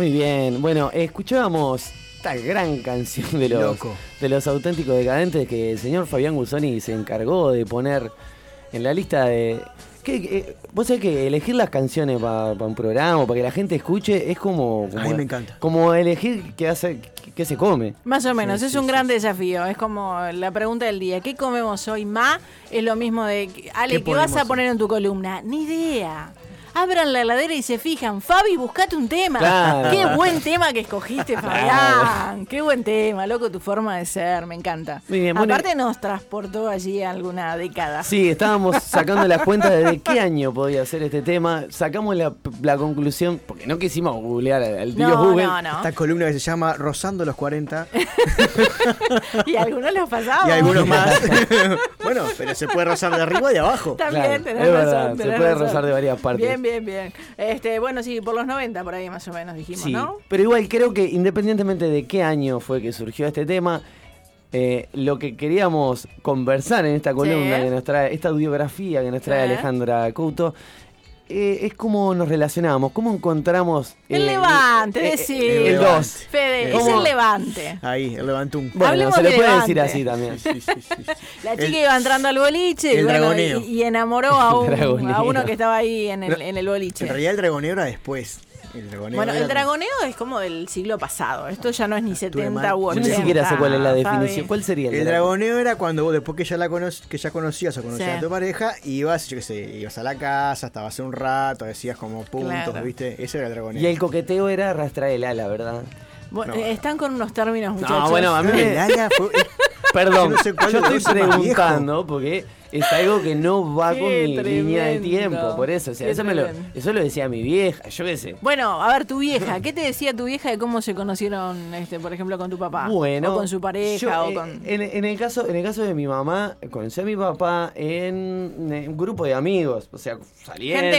Muy bien, bueno, escuchábamos esta gran canción de los auténticos decadentes que el señor Fabián Guzoni se encargó de poner en la lista de... vos sabés que elegir las canciones para un programa, para que la gente escuche, es como a mí me encanta. Como elegir qué se come. Más o menos, sí, es un gran desafío. Es como la pregunta del día. ¿Qué comemos hoy más? Es lo mismo de... Ale, ¿qué vas a poner en tu columna? Ni idea. Abran la heladera y se fijan. Fabi, buscate un tema. Claro. Qué buen tema que escogiste, Fabián. Qué buen tema, loco, tu forma de ser. Me encanta. Muy bien, aparte bueno, nos transportó allí a alguna década. Sí, estábamos sacando las cuentas de qué año podía ser este tema. Sacamos la conclusión, porque no quisimos googlear al dios Google. No. Esta columna que se llama Rozando los 40. Y algunos los pasamos. Y algunos más. Bueno, pero se puede rozar de arriba y de abajo. También, claro, tenés razón. Se puede rozar de varias partes. Bien. Bueno, sí, por los 90 por ahí más o menos dijimos, sí, ¿no? Pero igual creo que independientemente de qué año fue que surgió este tema, lo que queríamos conversar en esta columna, sí, que nos trae, esta biografía que nos trae, sí, Alejandra Couto, es cómo nos relacionamos, cómo encontramos... el levante, sí. El 2. Fede, ¿cómo? Es el levante. Ahí, el levantum. Bueno, se le puede levante decir así también. Sí. La chica iba entrando al boliche y enamoró a uno que estaba ahí en el boliche. En realidad el dragoneo era después. El dragoneo es como del siglo pasado. Esto ya no es ni 70 u 80. Yo ni siquiera sé cuál es la definición. ¿Cuál sería el dragoneo? Era cuando vos, después que ya conocías a tu pareja, ibas, yo qué sé, ibas a la casa, estabas un rato, decías como puntos, claro, ¿viste? Ese era el dragoneo. Y el coqueteo era arrastrar el ala, ¿verdad? Bueno, no, están con unos términos, muchachos. No, bueno, a mí el ala fue... Perdón, yo estoy preguntando porque es algo que no va con mi línea de tiempo, por eso, o sea, eso lo decía mi vieja, yo qué sé. Bueno, a ver, tu vieja, ¿qué te decía tu vieja de cómo se conocieron, por ejemplo, con tu papá? Bueno, o con su pareja, o con... En el caso de mi mamá, conocí a mi papá en un grupo de amigos, o sea, saliendo. Gente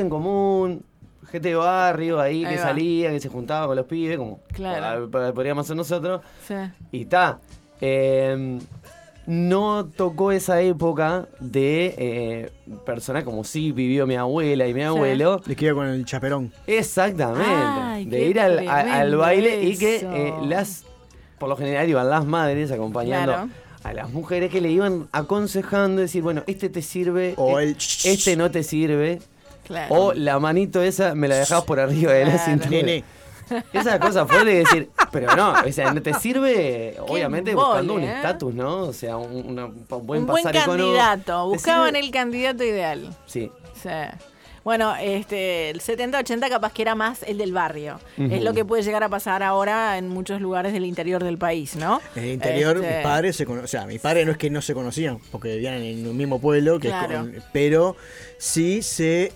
en común. Gente de barrio ahí que salía, que se juntaba con los pibes, como claro, podríamos ser nosotros, sí, y está... no tocó esa época de personas como sí vivió mi abuela y mi abuelo. Les queda con el chaperón. Exactamente. Ay, de ir al baile eso. Y que por lo general iban las madres acompañando, claro, a las mujeres que le iban aconsejando, decir, bueno, este te sirve, o este no te sirve, claro, o la manito esa me la dejabas por arriba de la cintura. Esa cosa fue de decir, pero no, o sea, no te sirve, obviamente, buscando un estatus, ¿no? O sea, un buen pasar económico. Un buen candidato, buscaban el candidato ideal. Sí. Sí. Bueno, el 70-80 capaz que era más el del barrio. Uh-huh. Es lo que puede llegar a pasar ahora en muchos lugares del interior del país, ¿no? En el interior, mis padres se conocían. O sea, mis padres no es que no se conocían, porque vivían en el mismo pueblo, que claro, pero sí se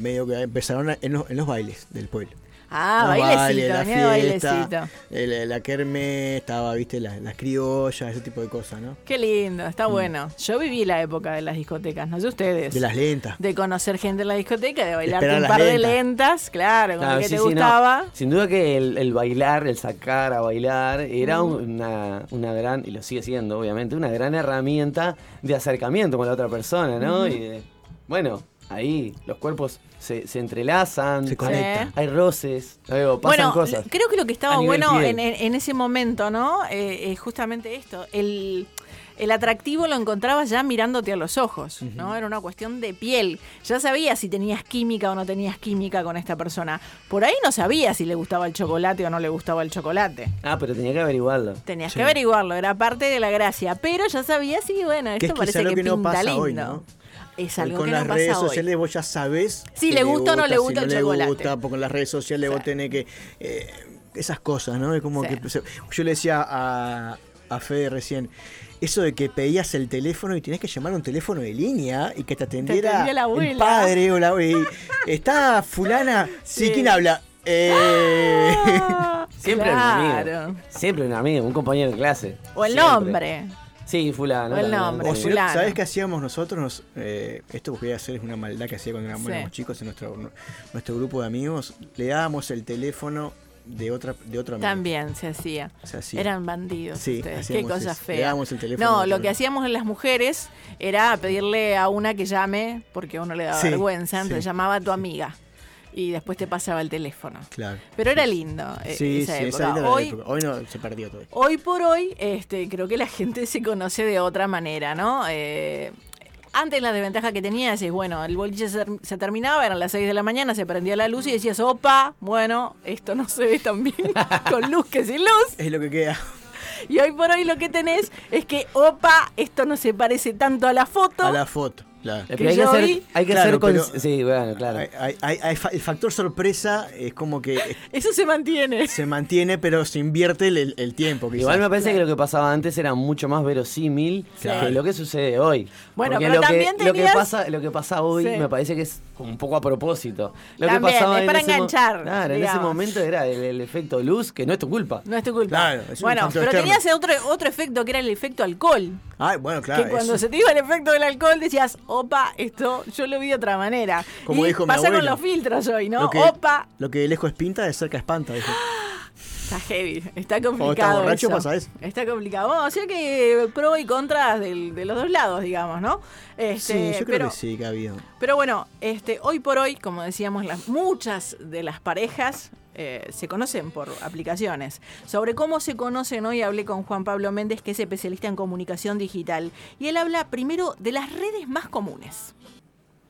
medio que empezaron en los bailes del pueblo. Ah, no, bailecito, bailecito. La kermés estaba, viste, las criollas, ese tipo de cosas, ¿no? Qué lindo, está bueno. Yo viví la época de las discotecas, no sé ustedes. De las lentas. De conocer gente en la discoteca, de bailar un par de lentas, claro, con lo que te gustaba. No. Sin duda que el bailar, el sacar a bailar, era una gran, y lo sigue siendo, obviamente, una gran herramienta de acercamiento con la otra persona, ¿no? Y bueno, ahí los cuerpos se entrelazan, se conectan, hay roces, luego pasan cosas. Creo que lo que estaba bueno en ese momento, ¿no? Justamente esto, el atractivo lo encontrabas ya mirándote a los ojos, ¿no? Era una cuestión de piel. Ya sabías si tenías química o no tenías química con esta persona. Por ahí no sabías si le gustaba el chocolate o no le gustaba el chocolate. Ah, pero tenía que averiguarlo. Tenías que averiguarlo, era parte de la gracia. Pero ya sabías, sí, bueno, esto parece que pinta lindo. Es algo que no pasa hoy. Con las redes sociales vos ya sabés si le gusta o no le gusta el chocolate. Si no le gusta, porque con las redes sociales vos tenés que... esas cosas, ¿no? Es como que... Yo le decía a Fede recién, eso de que pedías el teléfono y tenías que llamar a un teléfono de línea y que te atendiera la abuela, el padre o la abuela. ¿Está fulana? Sí, ¿quién habla? Siempre un amigo. Siempre un amigo, un compañero de clase. O el nombre. Sí, fulano. El nombre, fulano. ¿Sabés qué hacíamos nosotros? Esto que voy a hacer es una maldad que hacía cuando éramos chicos en nuestro grupo de amigos. Le dábamos el teléfono de otro amigo. También se hacía. Eran bandidos. Sí, qué cosa fea. Le dábamos el teléfono. No, lo que hacíamos las mujeres era pedirle a una que llame, porque uno le daba vergüenza, entonces llamaba a tu amiga. y después te pasaba el teléfono. Claro. Pero era lindo esa época. Hoy no, se perdió todo. Hoy por hoy creo que la gente se conoce de otra manera, ¿no? Antes la desventaja que tenías es, bueno, el boliche se terminaba, eran las 6 de la mañana, se prendía la luz y decías, opa, bueno, esto no se ve tan bien con luz que sin luz. Es lo que queda. Y hoy por hoy lo que tenés es que, opa, esto no se parece tanto a la foto. A la foto, claro. Que el factor sorpresa es como que... Eso se mantiene. Se mantiene, pero se invierte el tiempo. Quizás. Igual me parece que lo que pasaba antes era mucho más verosímil que lo que sucede hoy. Bueno, porque pero también lo que pasa hoy me parece que es un poco a propósito. Lo también, que pasaba es para enganchar. Claro, en ese momento era el efecto luz, que no es tu culpa. No es tu culpa. Claro, bueno, pero externo. Tenías otro efecto, que era el efecto alcohol. Ah, bueno, claro. Que cuando se te iba el efecto del alcohol decías... Opa, esto yo lo vi de otra manera. Como y dijo mi abuela, con los filtros hoy, ¿no? Opa. Lo que de lejos pinta, de cerca espanta, dijo. Está heavy, está complicado. O está borracho, eso. Pasa eso. Está complicado. Bueno, o sea que pro y contras de los dos lados, digamos, ¿no? Sí, yo creo que sí, que ha habido. Pero bueno, hoy por hoy, como decíamos, muchas de las parejas se conocen por aplicaciones. Sobre cómo se conocen hoy hablé con Juan Pablo Méndez, que es especialista en comunicación digital. Y él habla primero de las redes más comunes.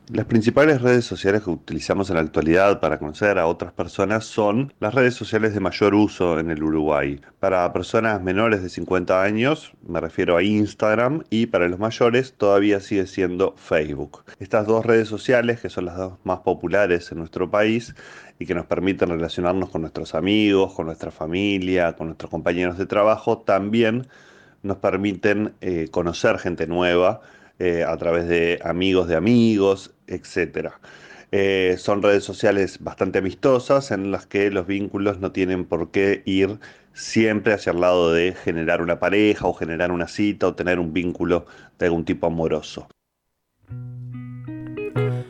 Las principales redes sociales que utilizamos en la actualidad para conocer a otras personas son las redes sociales de mayor uso en el Uruguay. Para personas menores de 50 años, me refiero a Instagram, y para los mayores todavía sigue siendo Facebook. Estas dos redes sociales, que son las dos más populares en nuestro país y que nos permiten relacionarnos con nuestros amigos, con nuestra familia, con nuestros compañeros de trabajo, también nos permiten conocer gente nueva, a través de amigos, etc. Son redes sociales bastante amistosas en las que los vínculos no tienen por qué ir siempre hacia el lado de generar una pareja o generar una cita o tener un vínculo de algún tipo amoroso.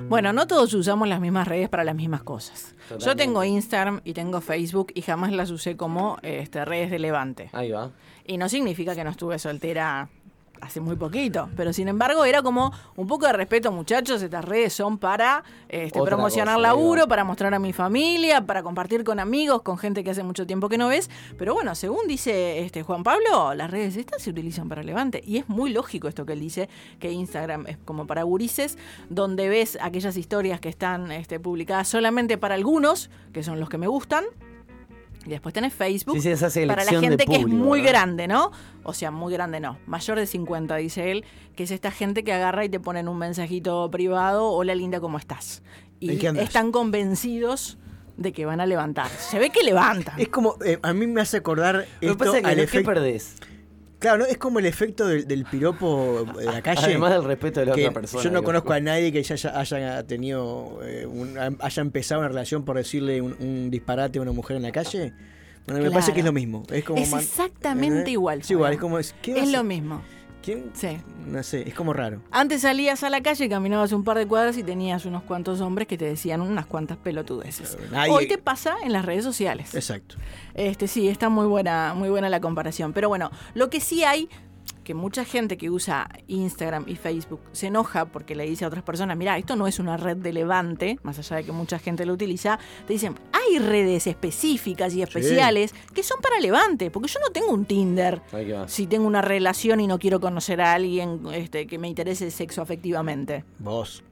Bueno, no todos usamos las mismas redes para las mismas cosas. Totalmente. Yo tengo Instagram y tengo Facebook y jamás las usé como redes de levante. Ahí va. Y no significa que no estuve soltera... hace muy poquito, pero sin embargo era como un poco de respeto, muchachos, estas redes son para promocionar laburo, para mostrar a mi familia, para compartir con amigos, con gente que hace mucho tiempo que no ves, pero bueno, según dice Juan Pablo, las redes estas se utilizan para levante, y es muy lógico esto que él dice, que Instagram es como para gurises, donde ves aquellas historias que están publicadas solamente para algunos, que son los que me gustan. Y después tenés Facebook para la gente público, que es muy grande, ¿no? O sea, muy grande no. Mayor de 50, dice él, que es esta gente que agarra y te ponen un mensajito privado, hola linda, ¿cómo estás? Y están convencidos de que van a levantar. Se ve que levantan. Es como, a mí me hace acordar esto al efecto... ¿Qué perdés? Claro, ¿no? Es como el efecto del piropo de la calle. Además del respeto de la otra persona. Yo no conozco a nadie que ya haya tenido, haya empezado una relación por decirle un disparate a una mujer en la calle. Bueno, claro. Me parece que es lo mismo. Es como exactamente igual. Es igual, es como... Es lo mismo. ¿Quién? Sí. No sé, es como raro. Antes salías a la calle, caminabas un par de cuadras y tenías unos cuantos hombres que te decían unas cuantas pelotudeces. Hoy te pasa en las redes sociales. Exacto. Sí, está muy buena la comparación. Pero bueno, lo que sí hay, que mucha gente que usa Instagram y Facebook se enoja porque le dice a otras personas, mirá, esto no es una red de levante, más allá de que mucha gente lo utiliza, te dicen, hay redes específicas y especiales que son para levante, porque yo no tengo un Tinder si tengo una relación y no quiero conocer a alguien que me interese sexo afectivamente. Vos.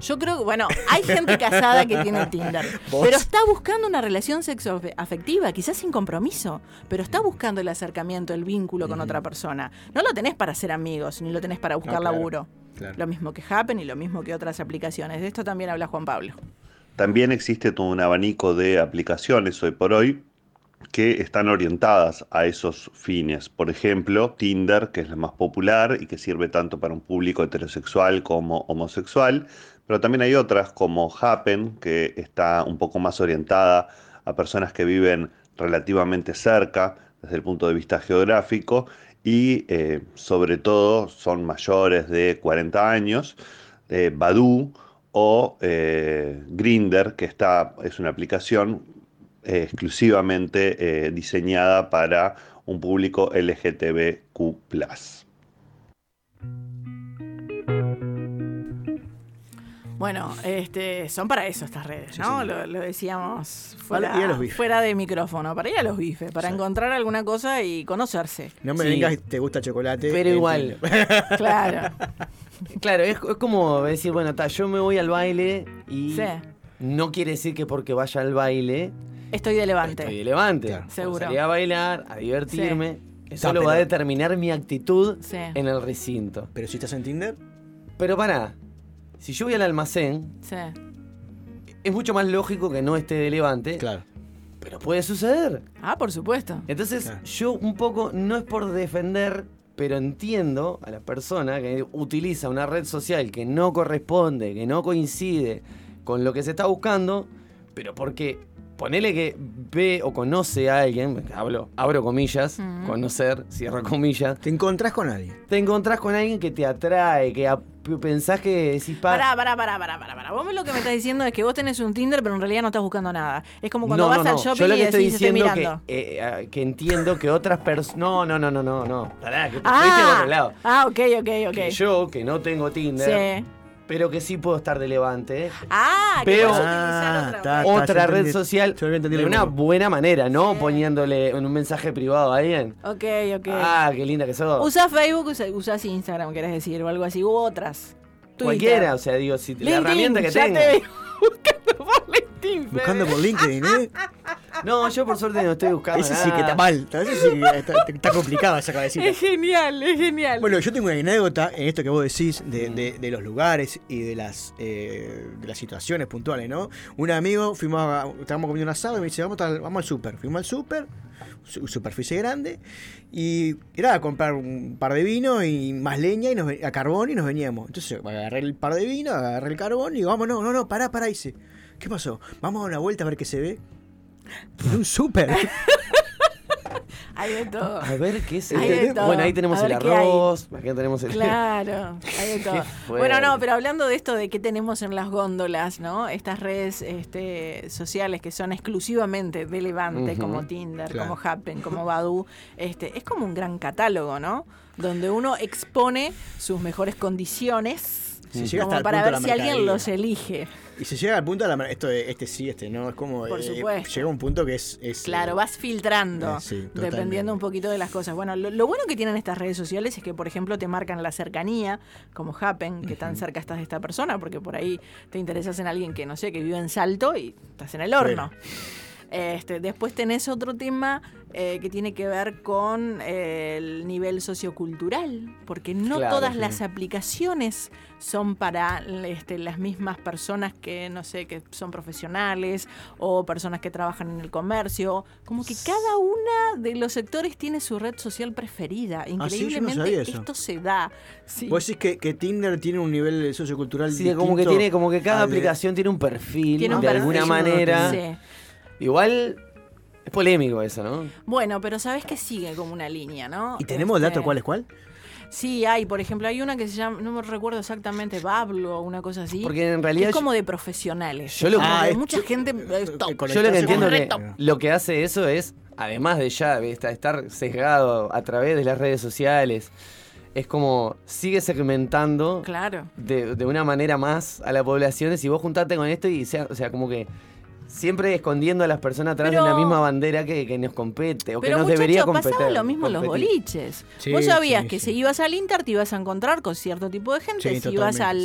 Yo creo que, bueno, hay gente casada que tiene Tinder, ¿vos? Pero está buscando una relación sexoafectiva, quizás sin compromiso, pero está buscando el acercamiento, el vínculo con otra persona. No lo tenés para ser amigos, ni lo tenés para buscar laburo. Claro. Lo mismo que Happn y lo mismo que otras aplicaciones. De esto también habla Juan Pablo. También existe todo un abanico de aplicaciones hoy por hoy que están orientadas a esos fines. Por ejemplo, Tinder, que es la más popular y que sirve tanto para un público heterosexual como homosexual, pero también hay otras como Happn, que está un poco más orientada a personas que viven relativamente cerca desde el punto de vista geográfico y sobre todo son mayores de 40 años, Badoo o Grindr, que es una aplicación exclusivamente diseñada para un público LGTBQ+. Bueno, son para eso estas redes, sí, ¿no? Sí. Lo decíamos fuera de micrófono, para ir a los bifes, para encontrar alguna cosa y conocerse. No me digas que te gusta chocolate. Pero igual. Claro. Claro, es como decir, bueno, yo me voy al baile y no quiere decir que porque vaya al baile... Estoy de levante. Claro. Seguro. Salí a bailar, a divertirme. Eso lo va a determinar mi actitud en el recinto. ¿Pero si estás en Tinder? Pero pará. Si yo voy al almacén, es mucho más lógico que no esté de levante. Claro. Pero puede suceder. Ah, por supuesto. Entonces, yo un poco, no es por defender, pero entiendo a la persona que utiliza una red social que no corresponde, que no coincide con lo que se está buscando, pero porque... Ponele que ve o conoce a alguien, abro comillas, conocer, cierro comillas. Te encontrás con alguien que te atrae, que pensás que decís... Pará. Vos lo que me estás diciendo es que vos tenés un Tinder, pero en realidad no estás buscando nada. Es como cuando vas al shopping y decís, estoy mirando. Que entiendo que otras personas... No. Pará, que te fuiste del otro lado. Ah, ok. Que yo, que no tengo Tinder... Sí. Pero que sí puedo estar de levante. Veo otra red social de una buena manera, ¿no? Poniéndole un mensaje privado a alguien. Ok. Qué linda que sos. Usás Facebook, usás Instagram, querés decir, o algo así, u otras. Twitter. Cualquiera, si LinkedIn, la herramienta que tengo. Buscando por LinkedIn. Buscando por LinkedIn, ¿eh? No, yo por suerte no estoy buscando nada. Ese sí que está mal. Está complicado esa cabecita. Es genial. Bueno, yo tengo una anécdota en esto que vos decís de los lugares y de las situaciones puntuales, ¿no? Un amigo, estábamos comiendo un asado y me dice, vamos al súper. Fuimos al súper, superficie grande, y era a comprar un par de vino y más leña a carbón y nos veníamos. Entonces agarré el par de vino, agarré el carbón y digo, vamos, no, pará, dice. ¿Qué pasó? Vamos a una vuelta a ver qué se ve. Un súper. Hay de todo. A ver qué es. Bueno, ahí tenemos el arroz. Acá tenemos el... Claro, hay de todo. Bueno, no, pero hablando de esto de qué tenemos en las góndolas, ¿no? Estas redes sociales que son exclusivamente de levante, como Tinder, como Happn, como Badoo, es como un gran catálogo, ¿no? Donde uno expone sus mejores condiciones como para ver si alguien los elige. Y se llega al punto de esto de no, es como... Por supuesto. Llega un punto que es claro, vas filtrando, dependiendo un poquito de las cosas. Bueno, lo bueno que tienen estas redes sociales es que, por ejemplo, te marcan la cercanía, como Happn, que tan cerca estás de esta persona, porque por ahí te interesas en alguien que, no sé, que vive en Salto y estás en el horno. Después tenés otro tema que tiene que ver con el nivel sociocultural, porque no todas las aplicaciones son para las mismas personas que, no sé, que son profesionales o personas que trabajan en el comercio. Como que cada una de los sectores tiene su red social preferida. Increíblemente esto se da. Sí. ¿Vos decís que Tinder tiene un nivel sociocultural distinto? Sí, como que cada aplicación tiene un perfil, alguna manera. Sí. Igual es polémico eso, ¿no? Bueno, pero sabés que sigue como una línea, ¿no? ¿Y tenemos el dato cuál es cuál? Sí, por ejemplo, hay una que se llama, no me recuerdo exactamente, Pablo o una cosa así. Porque en realidad... Es como de profesionales. Mucha gente... Yo lo que entiendo es que lo que hace eso es, además de ya estar sesgado a través de las redes sociales, es como sigue segmentando de una manera más a la población. Si vos juntate con esto y sea como que... Siempre escondiendo a las personas atrás de la misma bandera que nos compete o que nos debería competir. Pero pasaba lo mismo en los boliches. Sí, vos sabías que si ibas al Inter te ibas a encontrar con cierto tipo de gente. Sí, si ibas al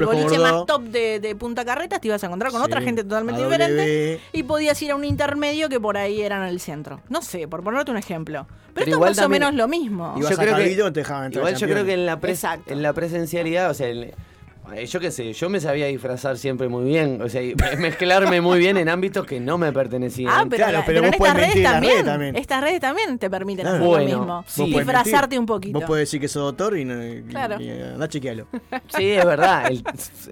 boliche más top de Punta Carretas te ibas a encontrar con otra gente totalmente diferente. Y podías ir a un intermedio que por ahí eran el centro. No sé, por ponerte un ejemplo. Pero esto es más o menos lo mismo. Yo creo que en la presencialidad, o sea... Yo qué sé, yo me sabía disfrazar siempre muy bien, o sea, mezclarme muy bien en ámbitos que no me pertenecían. Pero vos puedes mentir en las redes también. Estas redes también te permiten hacer lo mismo, disfrazarte un poquito. Vos podés decir que sos doctor y anda a chequearlo. Sí, es verdad,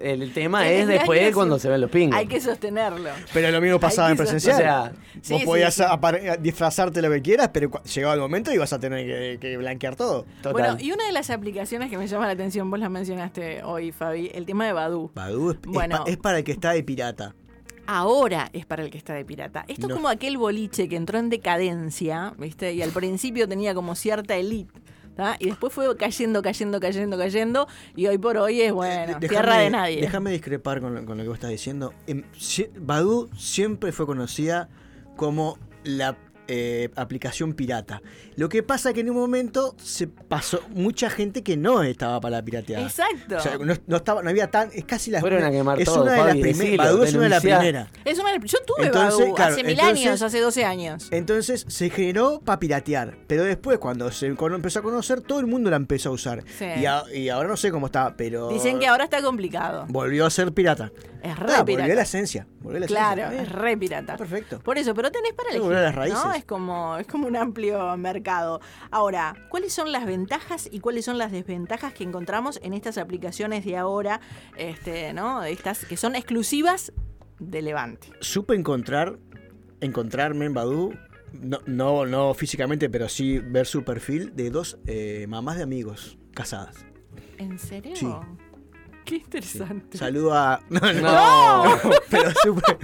el tema es después cuando se ven los pingos. Hay que sostenerlo. Pero lo mismo pasaba en presencial. O sea, vos podías disfrazarte lo que quieras, pero llegaba el momento y vas a tener que blanquear todo. Total. Bueno, y una de las aplicaciones que me llama la atención, vos la mencionaste hoy, Fabi, el tema de Badoo. Badoo es para el que está de pirata. Ahora es para el que está de pirata. Esto es como aquel boliche que entró en decadencia, ¿viste? Y al principio tenía como cierta elite ¿tá? Y después fue cayendo, y hoy por hoy es, bueno, tierra de nadie. Déjame discrepar con lo que vos estás diciendo. Badoo siempre fue conocida como la aplicación pirata. Lo que pasa es que en un momento se pasó mucha gente que no estaba para la pirateada. Exacto. O sea, no había tan. Es casi la. Fueron a quemar es todo, una Fabi, de las primeras. Badoo es una de las primeras. Yo tuve Badoo hace 1000 años, hace 12 años. Entonces se generó para piratear. Pero después, cuando cuando empezó a conocer, todo el mundo la empezó a usar. Sí. Y ahora no sé cómo está, pero. Dicen que ahora está complicado. Volvió a ser pirata. Es re pirata. Volvió a la esencia. Claro, es re pirata. Perfecto. Por eso, pero tenés para elegir. Las raíces. ¿No? Es como un amplio mercado. Ahora, ¿cuáles son las ventajas y cuáles son las desventajas que encontramos en estas aplicaciones de ahora, ¿no? Estas que son exclusivas de Levante? Supe encontrarme en Badoo, no físicamente, pero sí ver su perfil de dos mamás de amigos casadas. ¿En serio? Sí. Qué interesante. Sí. Saludo a. No. Pero súper.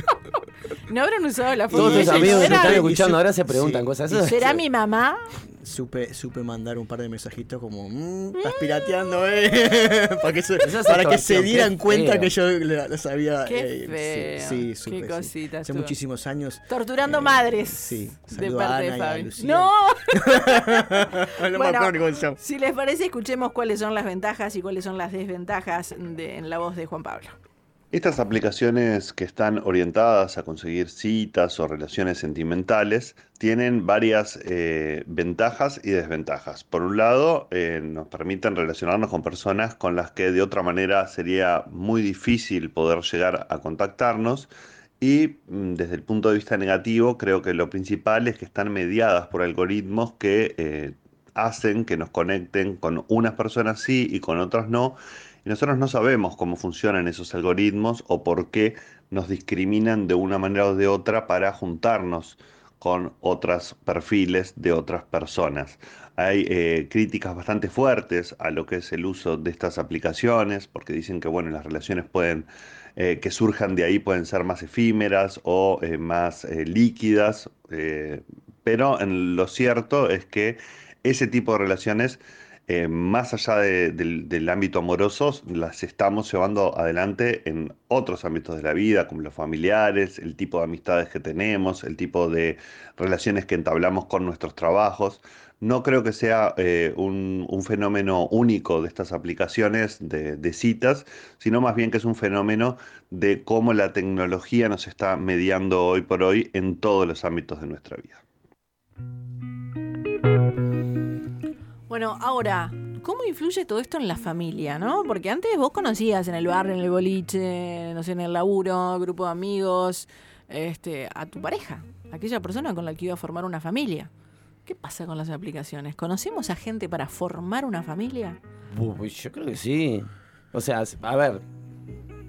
No habrán usado la foto. Todos tus amigos que están escuchando ahora se preguntan cosas. ¿Será mi mamá? Supe mandar un par de mensajitos como estás pirateando, para que se dieran cuenta que yo las había. Qué feo. Sí, supe. Qué cositas. Hace muchísimos años. Torturando madres. Sí. De parte de Fabi. No. Bueno, si les parece, escuchemos cuáles son las ventajas y cuáles son las desventajas en la voz de Juan Pablo. Estas aplicaciones que están orientadas a conseguir citas o relaciones sentimentales tienen varias ventajas y desventajas. Por un lado, nos permiten relacionarnos con personas con las que de otra manera sería muy difícil poder llegar a contactarnos. Y desde el punto de vista negativo, creo que lo principal es que están mediadas por algoritmos que hacen que nos conecten con unas personas sí y con otras no. Y nosotros no sabemos cómo funcionan esos algoritmos o por qué nos discriminan de una manera o de otra para juntarnos con otros perfiles de otras personas. Hay críticas bastante fuertes a lo que es el uso de estas aplicaciones, porque dicen que bueno, las relaciones pueden que surjan de ahí pueden ser más efímeras o más líquidas, pero lo cierto es que ese tipo de relaciones más allá del ámbito amoroso, las estamos llevando adelante en otros ámbitos de la vida, como los familiares, el tipo de amistades que tenemos, el tipo de relaciones que entablamos con nuestros trabajos. No creo que sea un fenómeno único de estas aplicaciones de citas, sino más bien que es un fenómeno de cómo la tecnología nos está mediando hoy por hoy en todos los ámbitos de nuestra vida. Bueno, ahora, ¿cómo influye todo esto en la familia, no? Porque antes vos conocías en el barrio, en el boliche, no sé, en el laburo, grupo de amigos, a tu pareja, aquella persona con la que iba a formar una familia. ¿Qué pasa con las aplicaciones? ¿Conocemos a gente para formar una familia? Yo creo que sí. O sea, a ver,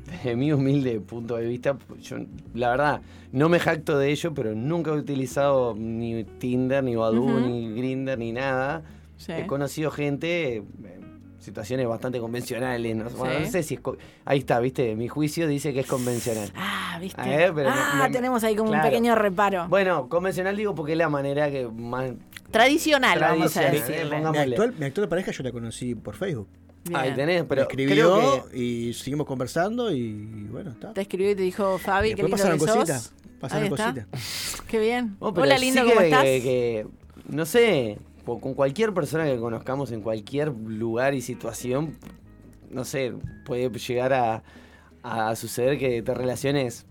desde mi humilde punto de vista, yo, la verdad, no me jacto de ello, pero nunca he utilizado ni Tinder, ni Badoo, ni Grindr, ni nada. Sí. He conocido gente en situaciones bastante convencionales. ¿No? Bueno, sí. No sé si es ahí está, ¿viste? Mi juicio dice que es convencional. Ah, ¿viste? Pero tenemos ahí como un pequeño reparo. Bueno, convencional digo porque es la manera que más... Tradicional vamos a decirle. Mi actual pareja yo la conocí por Facebook. Bien. Ahí tenés, pero escribió creo que... y seguimos conversando y bueno, está. Te escribió y te dijo, Fabi, qué lindo que sos. Pasaron cositas. Qué bien. Hola, lindo, ¿cómo estás? Que, no sé... Con cualquier persona que conozcamos en cualquier lugar y situación, no sé, puede llegar a suceder que te relaciones,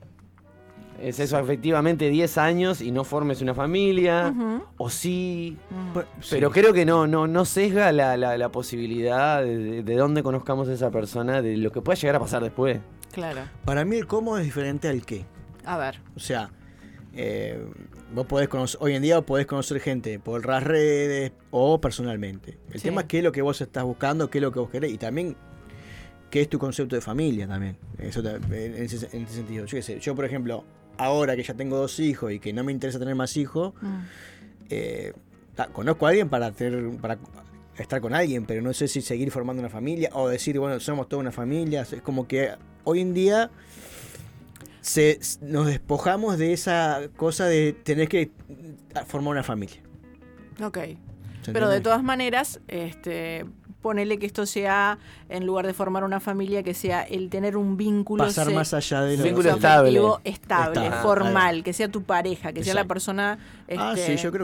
es eso, efectivamente 10 años y no formes una familia, o sí, pero creo que no sesga la posibilidad de dónde conozcamos a esa persona, de lo que pueda llegar a pasar después. Claro. Para mí el cómo es diferente al qué. A ver. O sea... vos podés conocer, hoy en día podés conocer gente por las redes o personalmente. El tema es qué es lo que vos estás buscando, qué es lo que vos querés y también qué es tu concepto de familia también. Eso en ese sentido. Yo qué sé, yo por ejemplo, ahora que ya tengo 2 hijos y que no me interesa tener más hijos, conozco a alguien para estar con alguien, pero no sé si seguir formando una familia o decir, bueno, somos toda una familia. Es como que hoy en día... nos despojamos de esa cosa de tener que formar una familia. Ok. Pero de todas maneras, ponele que esto sea, en lugar de formar una familia, que sea el tener un vínculo. Pasar más allá de vínculo estable, formal, que sea tu pareja, que sea la persona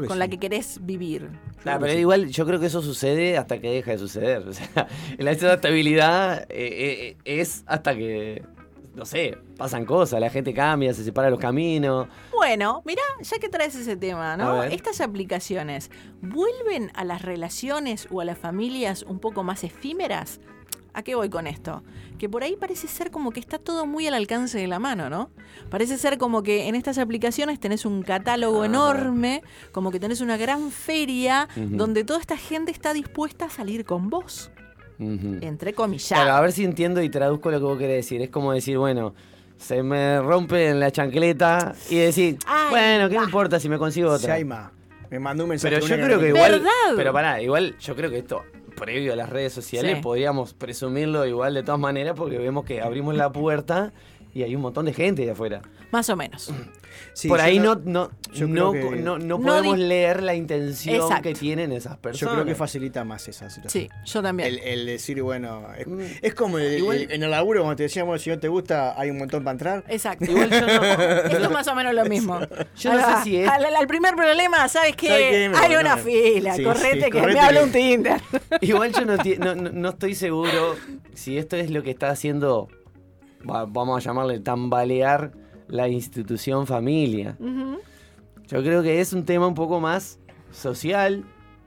con la que querés vivir. Claro, pero igual yo creo que eso sucede hasta que deja de suceder. O sea, la estabilidad es hasta que... No sé, pasan cosas, la gente cambia, se separa los caminos. Bueno, mirá, ya que traes ese tema, ¿no? Estas aplicaciones, ¿vuelven a las relaciones o a las familias un poco más efímeras? ¿A qué voy con esto? Que por ahí parece ser como que está todo muy al alcance de la mano, ¿no? Parece ser como que en estas aplicaciones tenés un catálogo enorme, como que tenés una gran feria donde toda esta gente está dispuesta a salir con vos. Entre comillas. Claro, a ver si entiendo y traduzco lo que vos querés decir. Es como decir, bueno, se me rompe en la chancleta y decir, bueno, ¿qué importa si me consigo otra? Shaima, me mandó un mensaje. Pero yo creo que igual, pero pará, igual yo creo que esto, previo a las redes sociales, podríamos presumirlo igual de todas maneras porque vemos que abrimos la puerta y hay un montón de gente de afuera. Más o menos. Sí, por ahí no podemos leer la intención que tienen esas personas. Yo creo que facilita más esa situación. Sí, yo también. El decir, bueno, es como en el laburo, cuando te decían, bueno, si no te gusta, hay un montón para entrar. Exacto, igual yo no. Esto es más o menos lo mismo. Yo no sé si es... Al primer problema, ¿sabes qué? Hay una fila, correte que me habla un Tinder. Igual yo no estoy seguro si esto es lo que está haciendo, vamos a llamarle tambalear, la institución familia. Yo creo que es un tema un poco más social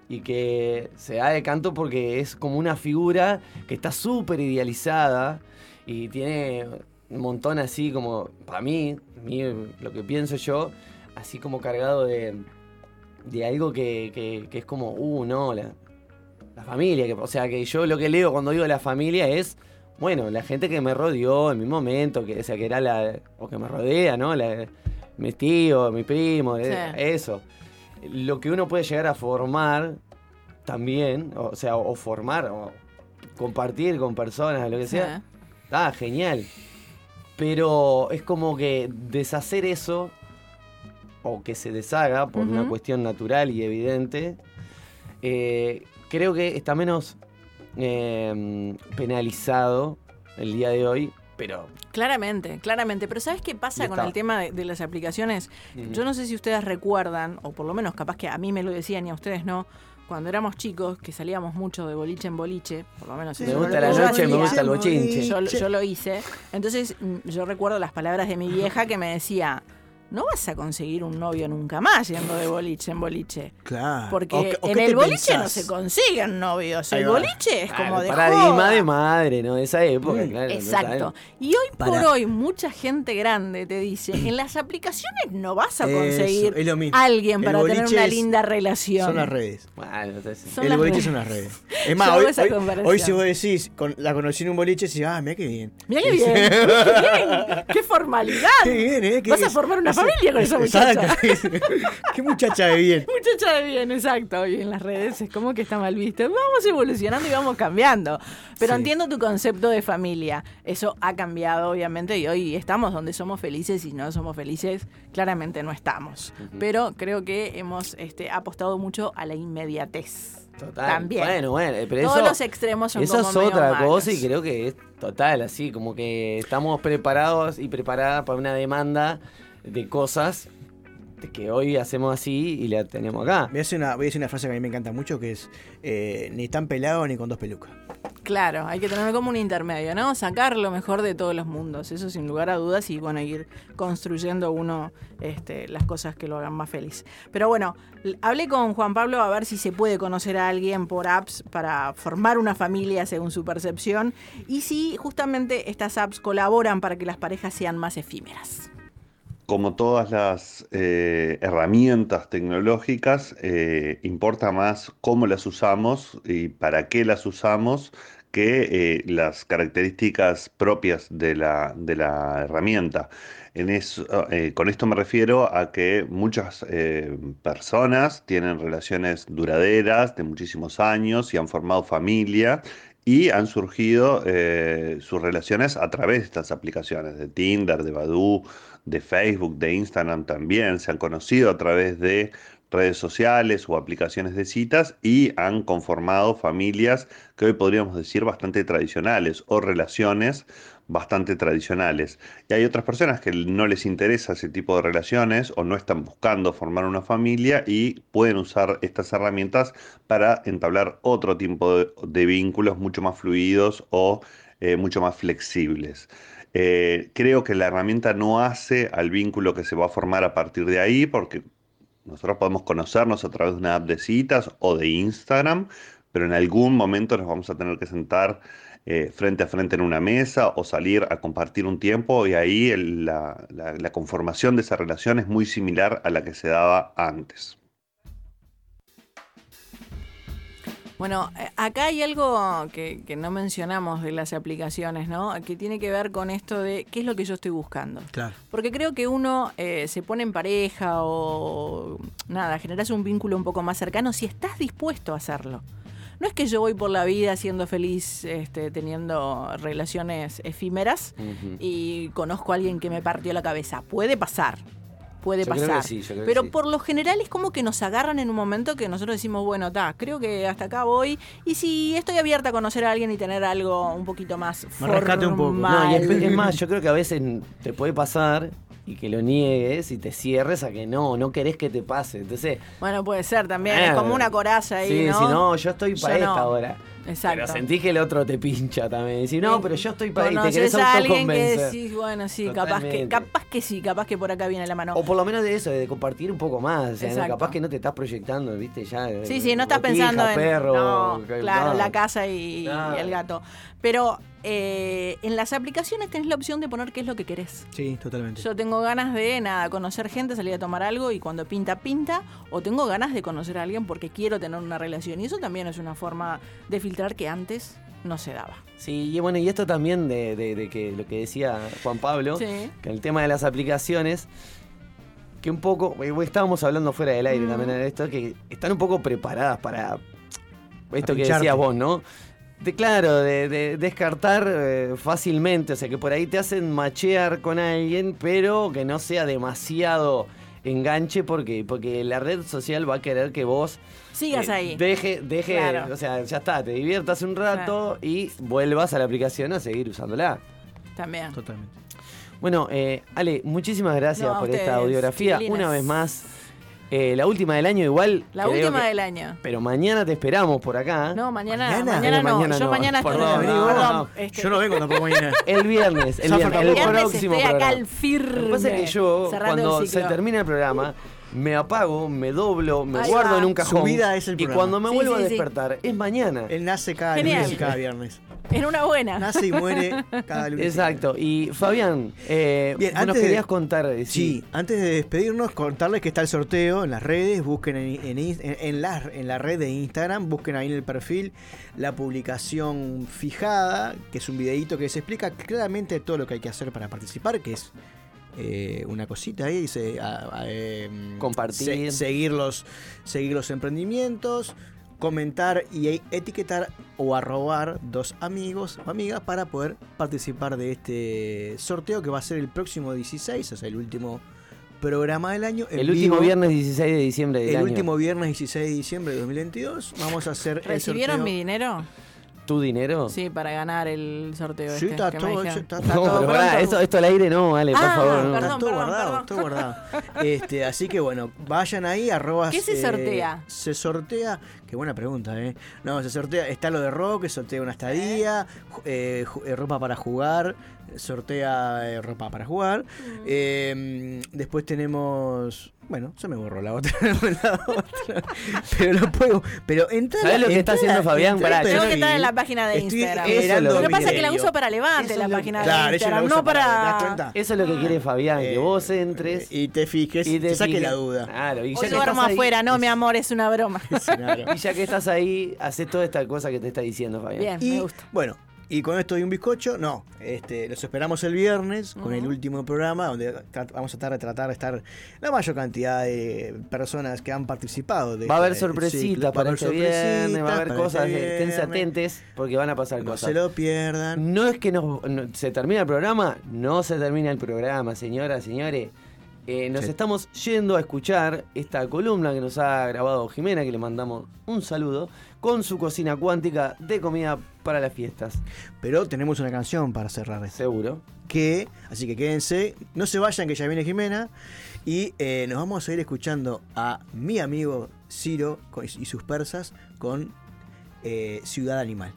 y que se da de canto porque es como una figura que está súper idealizada y tiene un montón así como, para mí, lo que pienso yo, así como cargado de algo que es como, no, la familia. O sea, que yo lo que leo cuando digo la familia es... Bueno, la gente que me rodeó en mi momento, que era o que me rodea, ¿no? Mis tíos, mis primos, eso. Lo que uno puede llegar a formar también, o sea, o formar, o compartir con personas, lo que sea. Está genial. Pero es como que deshacer eso, o que se deshaga por una cuestión natural y evidente, creo que está menos... penalizado el día de hoy, pero... Claramente. Pero ¿sabes qué pasa con el tema de las aplicaciones? Yo no sé si ustedes recuerdan, o por lo menos capaz que a mí me lo decían y a ustedes no, cuando éramos chicos, que salíamos mucho de boliche en boliche, por lo menos... Sí, me gusta la noche, me gusta el bochinche. Yo lo hice. Entonces, yo recuerdo las palabras de mi vieja que me decía... No vas a conseguir un novio nunca más yendo de boliche en boliche. Claro. Porque en el boliche no se consiguen novios. El boliche es como de joda. Paradigma de madre, ¿no? De esa época, claro. Exacto. Y hoy por hoy, mucha gente grande te dice, en las aplicaciones no vas a conseguir alguien para tener una linda relación. Son las redes. Bueno, el boliche son las redes. Es más, hoy si vos decís, la conocí en un boliche, decís, mirá qué bien. Mirá qué bien. Qué formalidad. Qué bien, vas a formar una familia con esa muchacha. Qué muchacha de bien. Muchacha de bien, exacto. Y en las redes es como que está mal visto. Vamos evolucionando y vamos cambiando. Pero entiendo tu concepto de familia. Eso ha cambiado, obviamente, y hoy estamos donde somos felices y no somos felices. Claramente no estamos. Pero creo que hemos apostado mucho a la inmediatez. Total. También. Bueno, pero todos los extremos son como medio malos. Eso es otra cosa y creo que es total, así, como que estamos preparados y preparadas para una demanda de cosas que hoy hacemos así y la tenemos acá. Voy a decir una frase que a mí me encanta mucho, que es ni tan pelado ni con dos pelucas. Claro, hay que tener como un intermedio, ¿no? Sacar lo mejor de todos los mundos, eso sin lugar a dudas, y bueno, ir construyendo uno las cosas que lo hagan más feliz. Pero bueno, hablé con Juan Pablo a ver si se puede conocer a alguien por apps para formar una familia según su percepción, y si justamente estas apps colaboran para que las parejas sean más efímeras. Como todas las herramientas tecnológicas, importa más cómo las usamos y para qué las usamos que las características propias de la herramienta. Con esto me refiero a que muchas personas tienen relaciones duraderas de muchísimos años y han formado familia. Y han surgido sus relaciones a través de estas aplicaciones, de Tinder, de Badoo, de Facebook, de Instagram también. Se han conocido a través de redes sociales o aplicaciones de citas y han conformado familias que hoy podríamos decir bastante tradicionales o relaciones bastante tradicionales. Y hay otras personas que no les interesa ese tipo de relaciones o no están buscando formar una familia y pueden usar estas herramientas para entablar otro tipo de vínculos mucho más fluidos o mucho más flexibles. Creo que la herramienta no hace al vínculo que se va a formar a partir de ahí, porque nosotros podemos conocernos a través de una app de citas o de Instagram, pero en algún momento nos vamos a tener que sentar frente a frente en una mesa o salir a compartir un tiempo, y ahí la conformación de esa relación es muy similar a la que se daba antes. Bueno, acá hay algo que no mencionamos de las aplicaciones, ¿no? Que tiene que ver con esto de qué es lo que yo estoy buscando. Claro. Porque creo que uno se pone en pareja o nada, generas un vínculo un poco más cercano si estás dispuesto a hacerlo. No es que yo voy por la vida siendo feliz, teniendo relaciones efímeras y conozco a alguien que me partió la cabeza. Puede pasar. Puede pasar, pero sí. Por lo general es como que nos agarran en un momento que nosotros decimos, bueno, creo que hasta acá voy, y si estoy abierta a conocer a alguien y tener algo un poquito más formal. Un poco. No, y es más, yo creo que a veces te puede pasar y que lo niegues y te cierres a que no querés que te pase. Entonces, bueno, puede ser también, es como una coraza ahí, sí, ¿no? Sí, si no, yo estoy para esta ahora. Exacto. Pero sentís que el otro te pincha también. Decís, no, pero yo estoy para ahí, te querés autoconvencer. Alguien que decís, bueno, sí, capaz que por acá viene la mano. O por lo menos de eso, de compartir un poco más. O sea, capaz que no te estás proyectando, ¿viste? Ya, sí, no estás pensando perro, la casa y el gato. Pero en las aplicaciones tenés la opción de poner qué es lo que querés. Sí, totalmente. Yo tengo ganas de, conocer gente, salir a tomar algo y cuando pinta. O tengo ganas de conocer a alguien porque quiero tener una relación. Y eso también es una forma de filtrar que antes no se daba. Sí, y bueno, y esto también de que lo que decía Juan Pablo, sí, que el tema de las aplicaciones, que un poco, estábamos hablando fuera del aire también de esto, que están un poco preparadas para esto que decías vos, ¿no? De descartar fácilmente, o sea que por ahí te hacen machear con alguien, pero que no sea demasiado enganche porque la red social va a querer que vos sigas ahí. Deje, claro. O sea, ya está, te diviertas un rato, claro, y vuelvas a la aplicación a seguir usándola. También. Totalmente. Bueno, Ale, muchísimas gracias por ustedes, esta audiografía. Chiquilinas. Una vez más. La última del año igual. La última del año. Pero mañana te esperamos por acá. No, mañana no. Yo mañana estoy. Yo no vengo tampoco mañana. El viernes próximo estoy acá al firme. Lo que pasa es que yo, cuando se termina el programa, me apago, me doblo, me guardo en un cajón. Su vida es el programa. Y cuando me vuelvo a despertar, es mañana. Él nace cada lunes y cada viernes. En una buena. Nace y muere cada lunes. Exacto. Y Fabián, bien, vos nos querías contar. Sí, antes de despedirnos, contarles que está el sorteo en las redes. Busquen en la red de Instagram, busquen ahí en el perfil la publicación fijada, que es un videito que les explica claramente todo lo que hay que hacer para participar, que es una cosita ahí, dice compartir, seguir los emprendimientos, comentar y etiquetar o arrobar dos amigos o amigas para poder participar de este sorteo que va a ser el próximo 16, o sea, el último programa del año. El último viernes 16 de diciembre del año. El último viernes 16 de diciembre de 2022 vamos a hacer el sorteo. ¿Recibieron mi dinero? ¿Tu dinero? Sí, para ganar el sorteo. Sí, está todo hecho. Esto al aire no, vale, por favor. No. Está todo guardado, todo guardado. Así que bueno, vayan ahí, arroba. ¿Qué se sortea? Se sortea, qué buena pregunta, No, se sortea, está lo de rock, que sortea una estadía, ropa para jugar, después tenemos... Bueno, se me borró la otra. Pero no puedo. Pero entra. ¿Sabes lo que está haciendo Fabián? Pará, tengo que estar en la página de Instagram. Lo que pasa es que la uso para Levante, la página de Instagram, no para... Eso es lo que quiere Fabián, que vos entres y te fijes y te saque la duda. Claro, y ya duermo afuera, no, mi amor, es una broma. Y ya que estás ahí, haces toda esta cosa que te está diciendo Fabián. Bien, me gusta. Bueno. Y con esto de un bizcocho, los esperamos el viernes con el último programa, donde vamos a tratar de estar la mayor cantidad de personas que han participado. Va a haber sorpresitas para este viernes, va a haber cosas, esténse atentes porque van a pasar cosas. No se lo pierdan. No es que se termina el programa, no se termina el programa, señoras, señores. Nos estamos yendo a escuchar esta columna que nos ha grabado Jimena, que le mandamos un saludo, con su cocina cuántica de comida para las fiestas. Pero tenemos una canción para cerrar esto. Seguro. Así que quédense, no se vayan, que ya viene Jimena. Y nos vamos a ir escuchando a mi amigo Ciro y sus persas con Ciudad Animal.